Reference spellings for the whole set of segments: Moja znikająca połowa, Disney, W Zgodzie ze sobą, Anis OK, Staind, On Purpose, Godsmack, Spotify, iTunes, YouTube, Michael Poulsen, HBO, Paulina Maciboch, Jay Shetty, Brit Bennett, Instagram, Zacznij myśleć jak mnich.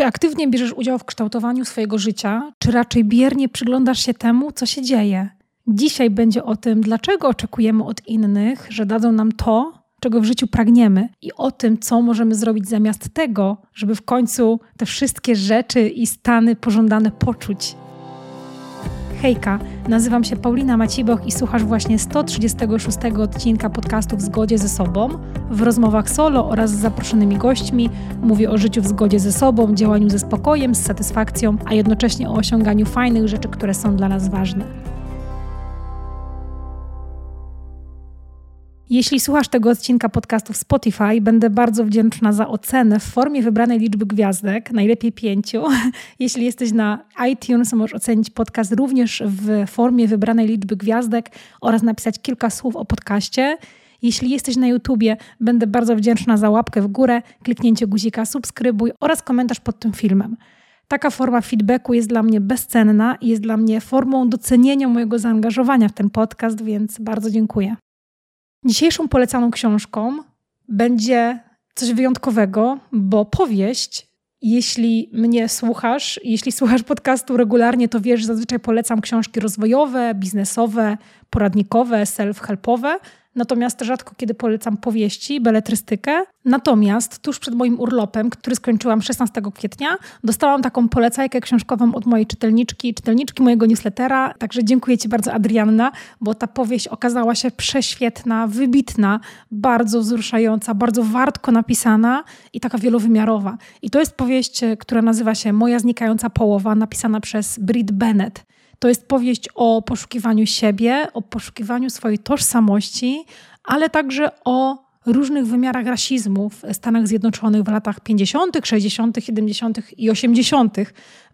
Czy aktywnie bierzesz udział w kształtowaniu swojego życia, czy raczej biernie przyglądasz się temu, co się dzieje? Dzisiaj będzie o tym, dlaczego oczekujemy od innych, że dadzą nam to, czego w życiu pragniemy, i o tym, co możemy zrobić zamiast tego, żeby w końcu te wszystkie rzeczy i stany pożądane poczuć. Hejka, nazywam się Paulina Maciboch i słuchasz właśnie 136 odcinka podcastu W zgodzie ze sobą. W rozmowach solo oraz z zaproszonymi gośćmi mówię o życiu w zgodzie ze sobą, działaniu ze spokojem, z satysfakcją, a jednocześnie o osiąganiu fajnych rzeczy, które są dla nas ważne. Jeśli słuchasz tego odcinka podcastu w Spotify, będę bardzo wdzięczna za ocenę w formie wybranej liczby gwiazdek, najlepiej 5. Jeśli jesteś na iTunes, możesz ocenić podcast również w formie wybranej liczby gwiazdek oraz napisać kilka słów o podcaście. Jeśli jesteś na YouTubie, będę bardzo wdzięczna za łapkę w górę, kliknięcie guzika subskrybuj oraz komentarz pod tym filmem. Taka forma feedbacku jest dla mnie bezcenna i jest dla mnie formą docenienia mojego zaangażowania w ten podcast, więc bardzo dziękuję. Dzisiejszą polecaną książką będzie coś wyjątkowego, bo powieść, jeśli mnie słuchasz, jeśli słuchasz podcastu regularnie, to wiesz, że zazwyczaj polecam książki rozwojowe, biznesowe, poradnikowe, self-helpowe, natomiast rzadko kiedy polecam powieści, beletrystykę. Natomiast tuż przed moim urlopem, który skończyłam 16 kwietnia, dostałam taką polecajkę książkową od mojej czytelniczki mojego newslettera. Także dziękuję Ci bardzo, Adrianna, bo ta powieść okazała się prześwietna, wybitna, bardzo wzruszająca, bardzo wartko napisana i taka wielowymiarowa. I to jest powieść, która nazywa się Moja znikająca połowa, napisana przez Brit Bennett. To jest powieść o poszukiwaniu siebie, o poszukiwaniu swojej tożsamości, ale także o różnych wymiarach rasizmu w Stanach Zjednoczonych w latach 50., 60., 70. i 80.,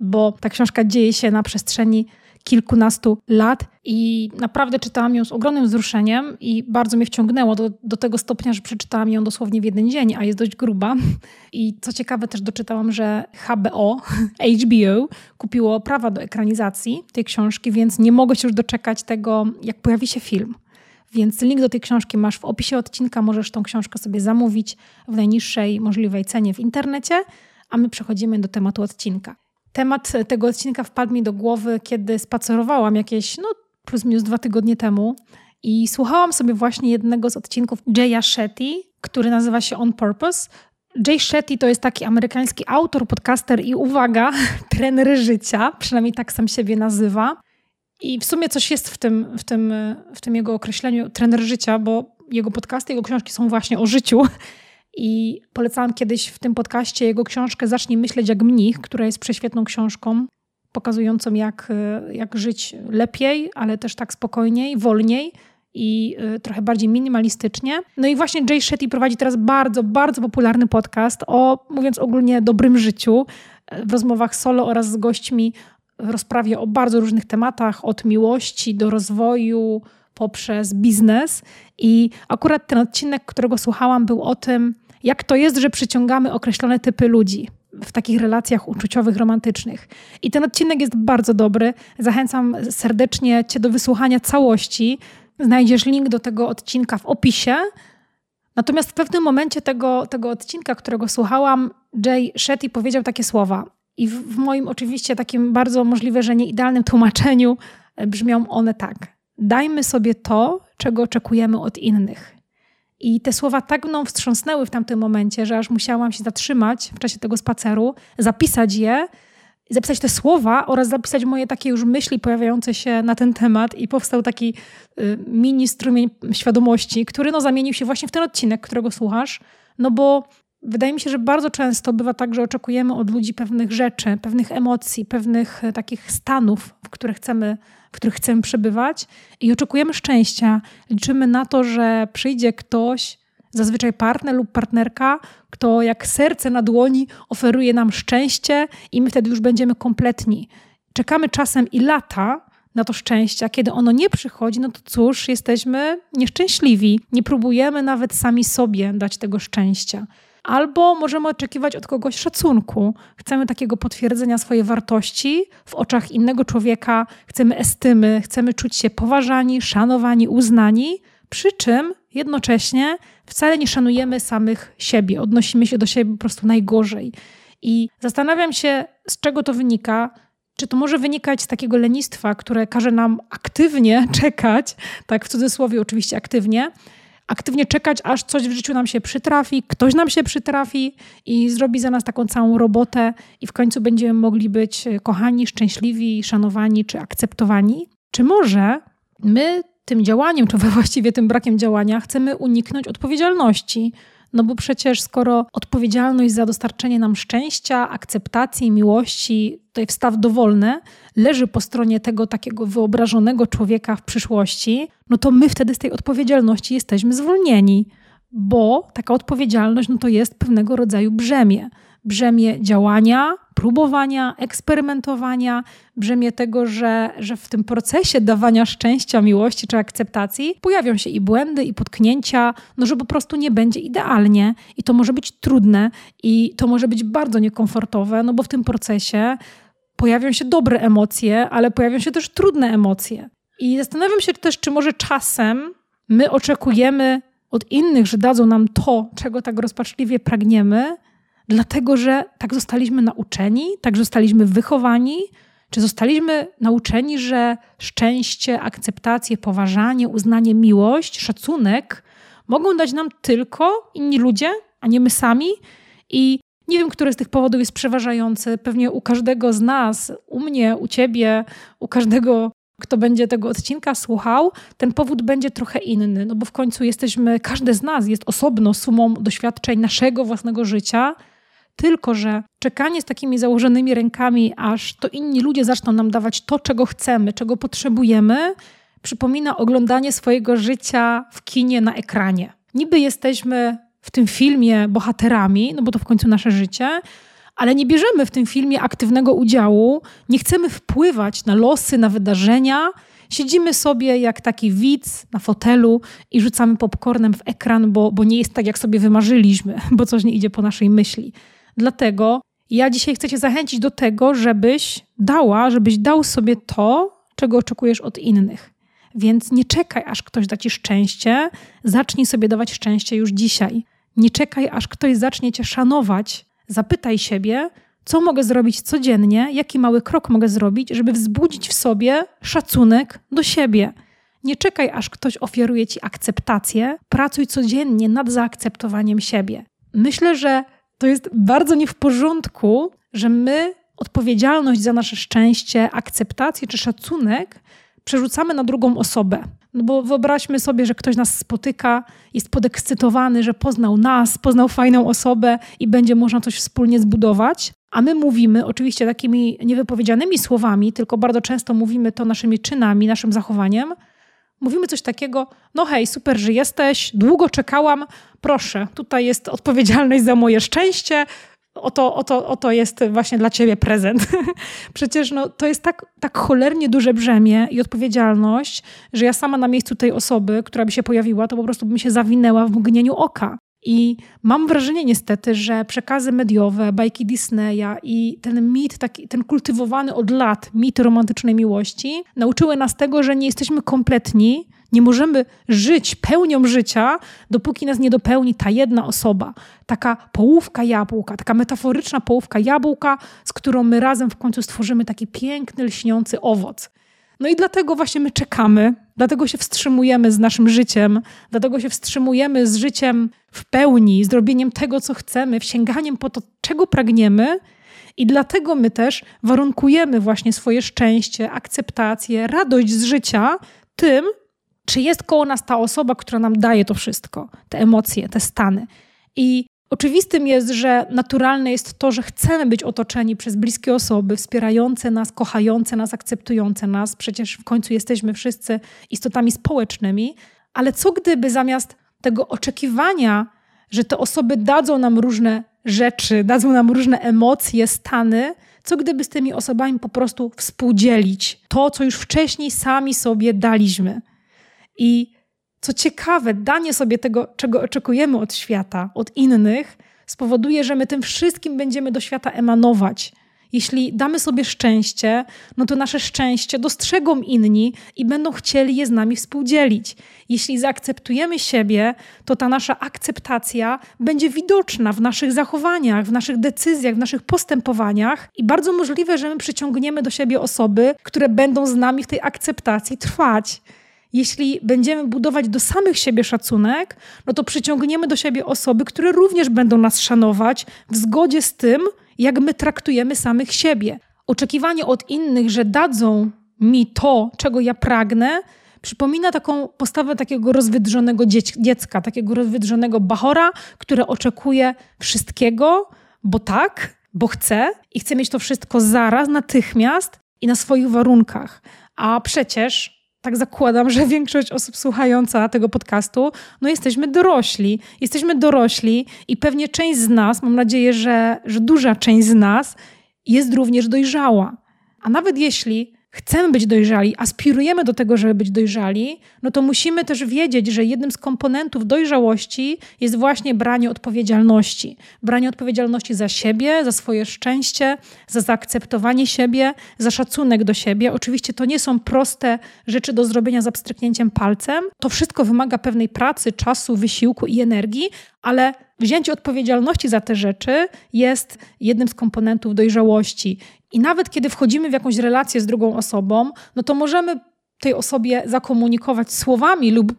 bo ta książka dzieje się na przestrzeni kilkunastu lat i naprawdę czytałam ją z ogromnym wzruszeniem i bardzo mnie wciągnęło do tego stopnia, że przeczytałam ją dosłownie w jeden dzień, a jest dość gruba. I co ciekawe też doczytałam, że HBO kupiło prawa do ekranizacji tej książki, więc nie mogę się już doczekać tego, jak pojawi się film. Więc link do tej książki masz w opisie odcinka, możesz tą książkę sobie zamówić w najniższej możliwej cenie w internecie, a my przechodzimy do tematu odcinka. Temat tego odcinka wpadł mi do głowy, kiedy spacerowałam jakieś plus minus 2 tygodnie temu i słuchałam sobie właśnie jednego z odcinków Jaya Shetty, który nazywa się On Purpose. Jay Shetty to jest taki amerykański autor, podcaster i uwaga, trener życia, przynajmniej tak sam siebie nazywa. I w sumie coś jest w tym jego określeniu trener życia, bo jego podcasty, jego książki są właśnie o życiu. I polecałam kiedyś w tym podcaście jego książkę Zacznij myśleć jak mnich, która jest prześwietną książką pokazującą jak żyć lepiej, ale też tak spokojniej, wolniej i trochę bardziej minimalistycznie. No i właśnie Jay Shetty prowadzi teraz bardzo, bardzo popularny podcast o, mówiąc ogólnie, dobrym życiu. W rozmowach solo oraz z gośćmi rozprawia o bardzo różnych tematach, od miłości do rozwoju, poprzez biznes. I akurat ten odcinek, którego słuchałam, był o tym, jak to jest, że przyciągamy określone typy ludzi w takich relacjach uczuciowych, romantycznych. I ten odcinek jest bardzo dobry. Zachęcam serdecznie Cię do wysłuchania całości. Znajdziesz link do tego odcinka w opisie. Natomiast w pewnym momencie tego odcinka, którego słuchałam, Jay Shetty powiedział takie słowa. I w moim oczywiście takim bardzo możliwe, że nieidealnym tłumaczeniu brzmią one tak. Dajmy sobie to, czego oczekujemy od innych. I te słowa tak mną wstrząsnęły w tamtym momencie, że aż musiałam się zatrzymać w czasie tego spaceru, zapisać je, zapisać te słowa oraz zapisać moje takie już myśli pojawiające się na ten temat i powstał taki mini strumień świadomości, który zamienił się właśnie w ten odcinek, którego słuchasz, bo wydaje mi się, że bardzo często bywa tak, że oczekujemy od ludzi pewnych rzeczy, pewnych emocji, pewnych takich stanów, w których chcemy przebywać i oczekujemy szczęścia. Liczymy na to, że przyjdzie ktoś, zazwyczaj partner lub partnerka, kto jak serce na dłoni oferuje nam szczęście i my wtedy już będziemy kompletni. Czekamy czasem i lata na to szczęście, a kiedy ono nie przychodzi, to cóż, jesteśmy nieszczęśliwi. Nie próbujemy nawet sami sobie dać tego szczęścia. Albo możemy oczekiwać od kogoś szacunku. Chcemy takiego potwierdzenia swojej wartości w oczach innego człowieka. Chcemy estymy, chcemy czuć się poważani, szanowani, uznani. Przy czym jednocześnie wcale nie szanujemy samych siebie. Odnosimy się do siebie po prostu najgorzej. I zastanawiam się, z czego to wynika. Czy to może wynikać z takiego lenistwa, które każe nam aktywnie czekać, tak w cudzysłowie oczywiście aktywnie czekać, aż coś w życiu nam się przytrafi, ktoś nam się przytrafi i zrobi za nas taką całą robotę i w końcu będziemy mogli być kochani, szczęśliwi, szanowani czy akceptowani? Czy może my tym działaniem, czy właściwie tym brakiem działania chcemy uniknąć odpowiedzialności? No bo przecież skoro odpowiedzialność za dostarczenie nam szczęścia, akceptacji, miłości, tutaj wstaw dowolny, leży po stronie tego takiego wyobrażonego człowieka w przyszłości, no to my wtedy z tej odpowiedzialności jesteśmy zwolnieni, bo taka odpowiedzialność no to jest pewnego rodzaju brzemię. Brzemię działania, próbowania, eksperymentowania, brzemię tego, że w tym procesie dawania szczęścia, miłości czy akceptacji pojawią się i błędy, i potknięcia, no że po prostu nie będzie idealnie i to może być trudne i to może być bardzo niekomfortowe, no bo w tym procesie pojawią się dobre emocje, ale pojawią się też trudne emocje. I zastanawiam się też, czy może czasem my oczekujemy od innych, że dadzą nam to, czego tak rozpaczliwie pragniemy, dlatego, że tak zostaliśmy nauczeni, tak zostaliśmy wychowani, czy zostaliśmy nauczeni, że szczęście, akceptację, poważanie, uznanie, miłość, szacunek mogą dać nam tylko inni ludzie, a nie my sami. I nie wiem, który z tych powodów jest przeważający. Pewnie u każdego z nas, u mnie, u ciebie, u każdego, kto będzie tego odcinka słuchał, ten powód będzie trochę inny, no bo w końcu każdy z nas jest osobno sumą doświadczeń naszego własnego życia. Tylko że czekanie z takimi założonymi rękami, aż to inni ludzie zaczną nam dawać to, czego chcemy, czego potrzebujemy, przypomina oglądanie swojego życia w kinie na ekranie. Niby jesteśmy w tym filmie bohaterami, no bo to w końcu nasze życie, ale nie bierzemy w tym filmie aktywnego udziału, nie chcemy wpływać na losy, na wydarzenia. Siedzimy sobie jak taki widz na fotelu i rzucamy popcornem w ekran, bo nie jest tak, jak sobie wymarzyliśmy, bo coś nie idzie po naszej myśli. Dlatego ja dzisiaj chcę cię zachęcić do tego, żebyś dał sobie to, czego oczekujesz od innych. Więc nie czekaj, aż ktoś da ci szczęście. Zacznij sobie dawać szczęście już dzisiaj. Nie czekaj, aż ktoś zacznie cię szanować. Zapytaj siebie, co mogę zrobić codziennie, jaki mały krok mogę zrobić, żeby wzbudzić w sobie szacunek do siebie. Nie czekaj, aż ktoś ofiaruje ci akceptację. Pracuj codziennie nad zaakceptowaniem siebie. Myślę, że to jest bardzo nie w porządku, że my odpowiedzialność za nasze szczęście, akceptację czy szacunek przerzucamy na drugą osobę. No bo wyobraźmy sobie, że ktoś nas spotyka, jest podekscytowany, że poznał nas, poznał fajną osobę i będzie można coś wspólnie zbudować. A my mówimy oczywiście takimi niewypowiedzianymi słowami, tylko bardzo często mówimy to naszymi czynami, naszym zachowaniem. Mówimy coś takiego, no hej, super, że jesteś, długo czekałam, proszę, tutaj jest odpowiedzialność za moje szczęście, oto jest właśnie dla ciebie prezent. Przecież no, to jest tak cholernie duże brzemię i odpowiedzialność, że ja sama na miejscu tej osoby, która by się pojawiła, to po prostu bym się zawinęła w mgnieniu oka. I mam wrażenie niestety, że przekazy mediowe, bajki Disneya i ten mit, ten kultywowany od lat mit romantycznej miłości nauczyły nas tego, że nie jesteśmy kompletni, nie możemy żyć pełnią życia, dopóki nas nie dopełni ta jedna osoba. Taka połówka jabłka, taka metaforyczna połówka jabłka, z którą my razem w końcu stworzymy taki piękny, lśniący owoc. No i dlatego właśnie my czekamy, dlatego się wstrzymujemy z naszym życiem, dlatego się wstrzymujemy z życiem w pełni, z robieniem tego, co chcemy, sięganiem po to, czego pragniemy i dlatego my też warunkujemy właśnie swoje szczęście, akceptację, radość z życia tym, czy jest koło nas ta osoba, która nam daje to wszystko, te emocje, te stany. I oczywistym jest, że naturalne jest to, że chcemy być otoczeni przez bliskie osoby, wspierające nas, kochające nas, akceptujące nas. Przecież w końcu jesteśmy wszyscy istotami społecznymi. Ale co gdyby zamiast tego oczekiwania, że te osoby dadzą nam różne rzeczy, dadzą nam różne emocje, stany, co gdyby z tymi osobami po prostu współdzielić to, co już wcześniej sami sobie daliśmy. I co ciekawe, danie sobie tego, czego oczekujemy od świata, od innych, spowoduje, że my tym wszystkim będziemy do świata emanować. Jeśli damy sobie szczęście, no to nasze szczęście dostrzegą inni i będą chcieli je z nami współdzielić. Jeśli zaakceptujemy siebie, to ta nasza akceptacja będzie widoczna w naszych zachowaniach, w naszych decyzjach, w naszych postępowaniach i bardzo możliwe, że my przyciągniemy do siebie osoby, które będą z nami w tej akceptacji trwać. Jeśli będziemy budować do samych siebie szacunek, no to przyciągniemy do siebie osoby, które również będą nas szanować w zgodzie z tym, jak my traktujemy samych siebie. Oczekiwanie od innych, że dadzą mi to, czego ja pragnę, przypomina taką postawę takiego rozwydrzonego dziecka, takiego rozwydrzonego bachora, które oczekuje wszystkiego, bo tak, bo chce i chce mieć to wszystko zaraz, natychmiast i na swoich warunkach. A przecież... tak zakładam, że większość osób słuchająca tego podcastu, no jesteśmy dorośli i pewnie część z nas, mam nadzieję, że duża część z nas jest również dojrzała. A nawet jeśli chcemy być dojrzali, aspirujemy do tego, żeby być dojrzali, no to musimy też wiedzieć, że jednym z komponentów dojrzałości jest właśnie branie odpowiedzialności. Branie odpowiedzialności za siebie, za swoje szczęście, za zaakceptowanie siebie, za szacunek do siebie. Oczywiście to nie są proste rzeczy do zrobienia za pstryknięciem palcem. To wszystko wymaga pewnej pracy, czasu, wysiłku i energii, ale wzięcie odpowiedzialności za te rzeczy jest jednym z komponentów dojrzałości. I nawet kiedy wchodzimy w jakąś relację z drugą osobą, no to możemy tej osobie zakomunikować słowami lub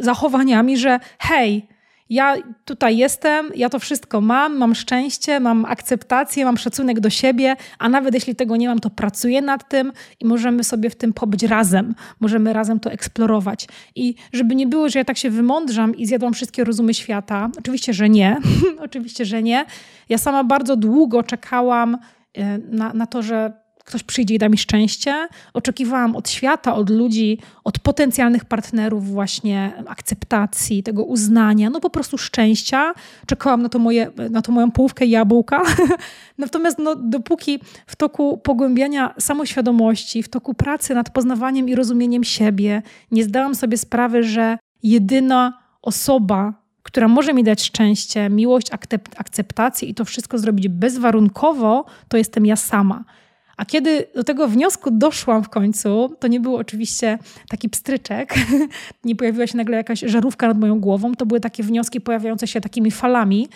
zachowaniami, że hej, ja tutaj jestem, ja to wszystko mam szczęście, mam akceptację, mam szacunek do siebie, a nawet jeśli tego nie mam, to pracuję nad tym i możemy sobie w tym pobyć razem. Możemy razem to eksplorować. I żeby nie było, że ja tak się wymądrzam i zjadłam wszystkie rozumy świata, oczywiście, że nie. Oczywiście, że nie. Ja sama bardzo długo czekałam na to, że ktoś przyjdzie i da mi szczęście. Oczekiwałam od świata, od ludzi, od potencjalnych partnerów właśnie akceptacji, tego uznania, no po prostu szczęścia. Czekałam na tą moją połówkę jabłka. Natomiast dopóki w toku pogłębiania samoświadomości, w toku pracy nad poznawaniem i rozumieniem siebie, nie zdałam sobie sprawy, że jedyna osoba, która może mi dać szczęście, miłość, akceptację i to wszystko zrobić bezwarunkowo, to jestem ja sama. A kiedy do tego wniosku doszłam w końcu, to nie był oczywiście taki pstryczek, nie pojawiła się nagle jakaś żarówka nad moją głową, to były takie wnioski pojawiające się takimi falami.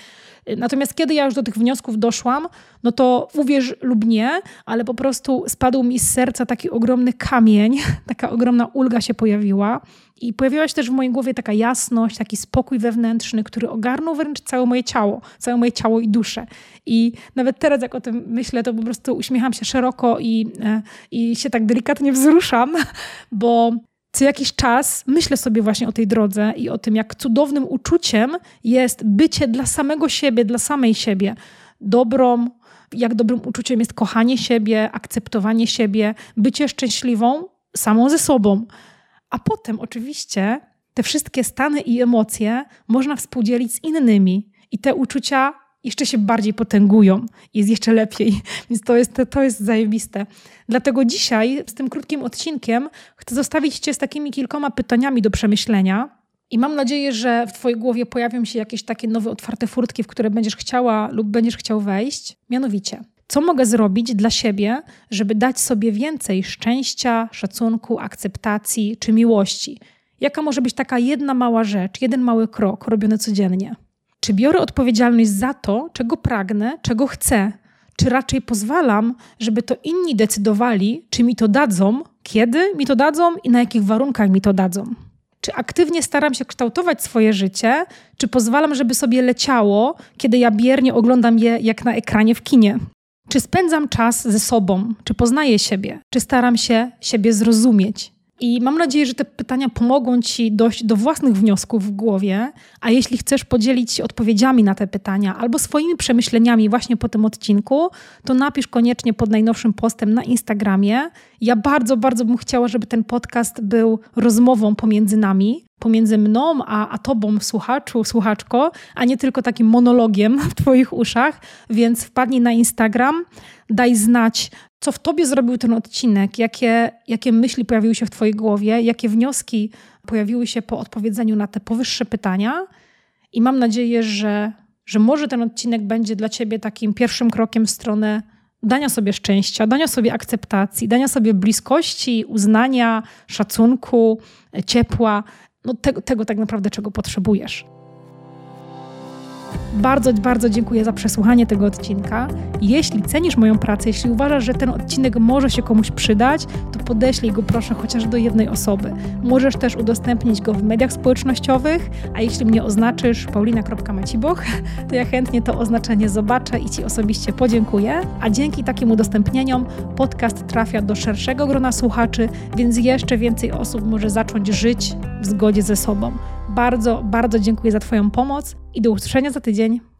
Natomiast kiedy ja już do tych wniosków doszłam, no to uwierz lub nie, ale po prostu spadł mi z serca taki ogromny kamień, taka ogromna ulga się pojawiła i pojawiła się też w mojej głowie taka jasność, taki spokój wewnętrzny, który ogarnął wręcz całe moje ciało i duszę. I nawet teraz jak o tym myślę, to po prostu uśmiecham się szeroko i się tak delikatnie wzruszam, bo... co jakiś czas myślę sobie właśnie o tej drodze i o tym, jak cudownym uczuciem jest bycie dla samego siebie, dla samej siebie. Jak dobrym uczuciem jest kochanie siebie, akceptowanie siebie, bycie szczęśliwą samą ze sobą. A potem oczywiście te wszystkie stany i emocje można współdzielić z innymi i te uczucia jeszcze się bardziej potęgują. Jest jeszcze lepiej. Więc to jest zajebiste. Dlatego dzisiaj z tym krótkim odcinkiem chcę zostawić Cię z takimi kilkoma pytaniami do przemyślenia. I mam nadzieję, że w Twojej głowie pojawią się jakieś takie nowe otwarte furtki, w które będziesz chciała lub będziesz chciał wejść. Mianowicie, co mogę zrobić dla siebie, żeby dać sobie więcej szczęścia, szacunku, akceptacji czy miłości? Jaka może być taka jedna mała rzecz, jeden mały krok robiony codziennie? Czy biorę odpowiedzialność za to, czego pragnę, czego chcę? Czy raczej pozwalam, żeby to inni decydowali, czy mi to dadzą, kiedy mi to dadzą i na jakich warunkach mi to dadzą? Czy aktywnie staram się kształtować swoje życie, czy pozwalam, żeby sobie leciało, kiedy ja biernie oglądam je jak na ekranie w kinie? Czy spędzam czas ze sobą, czy poznaję siebie, czy staram się siebie zrozumieć? I mam nadzieję, że te pytania pomogą Ci dojść do własnych wniosków w głowie, a jeśli chcesz podzielić się odpowiedziami na te pytania albo swoimi przemyśleniami właśnie po tym odcinku, to napisz koniecznie pod najnowszym postem na Instagramie. Ja bardzo, bardzo bym chciała, żeby ten podcast był rozmową pomiędzy nami, pomiędzy mną a Tobą, słuchaczu, słuchaczko, a nie tylko takim monologiem w Twoich uszach, więc wpadnij na Instagram, daj znać, co w Tobie zrobił ten odcinek, jakie myśli pojawiły się w Twojej głowie, jakie wnioski pojawiły się po odpowiedzeniu na te powyższe pytania i mam nadzieję, że może ten odcinek będzie dla Ciebie takim pierwszym krokiem w stronę dania sobie szczęścia, dania sobie akceptacji, dania sobie bliskości, uznania, szacunku, ciepła, no tego tak naprawdę, czego potrzebujesz. Bardzo, bardzo dziękuję za przesłuchanie tego odcinka. Jeśli cenisz moją pracę, jeśli uważasz, że ten odcinek może się komuś przydać, to podeślij go proszę chociaż do jednej osoby. Możesz też udostępnić go w mediach społecznościowych, a jeśli mnie oznaczysz paulina.maciboch, to ja chętnie to oznaczenie zobaczę i Ci osobiście podziękuję. A dzięki takim udostępnieniom podcast trafia do szerszego grona słuchaczy, więc jeszcze więcej osób może zacząć żyć w zgodzie ze sobą. Bardzo, bardzo dziękuję za Twoją pomoc i do usłyszenia za tydzień.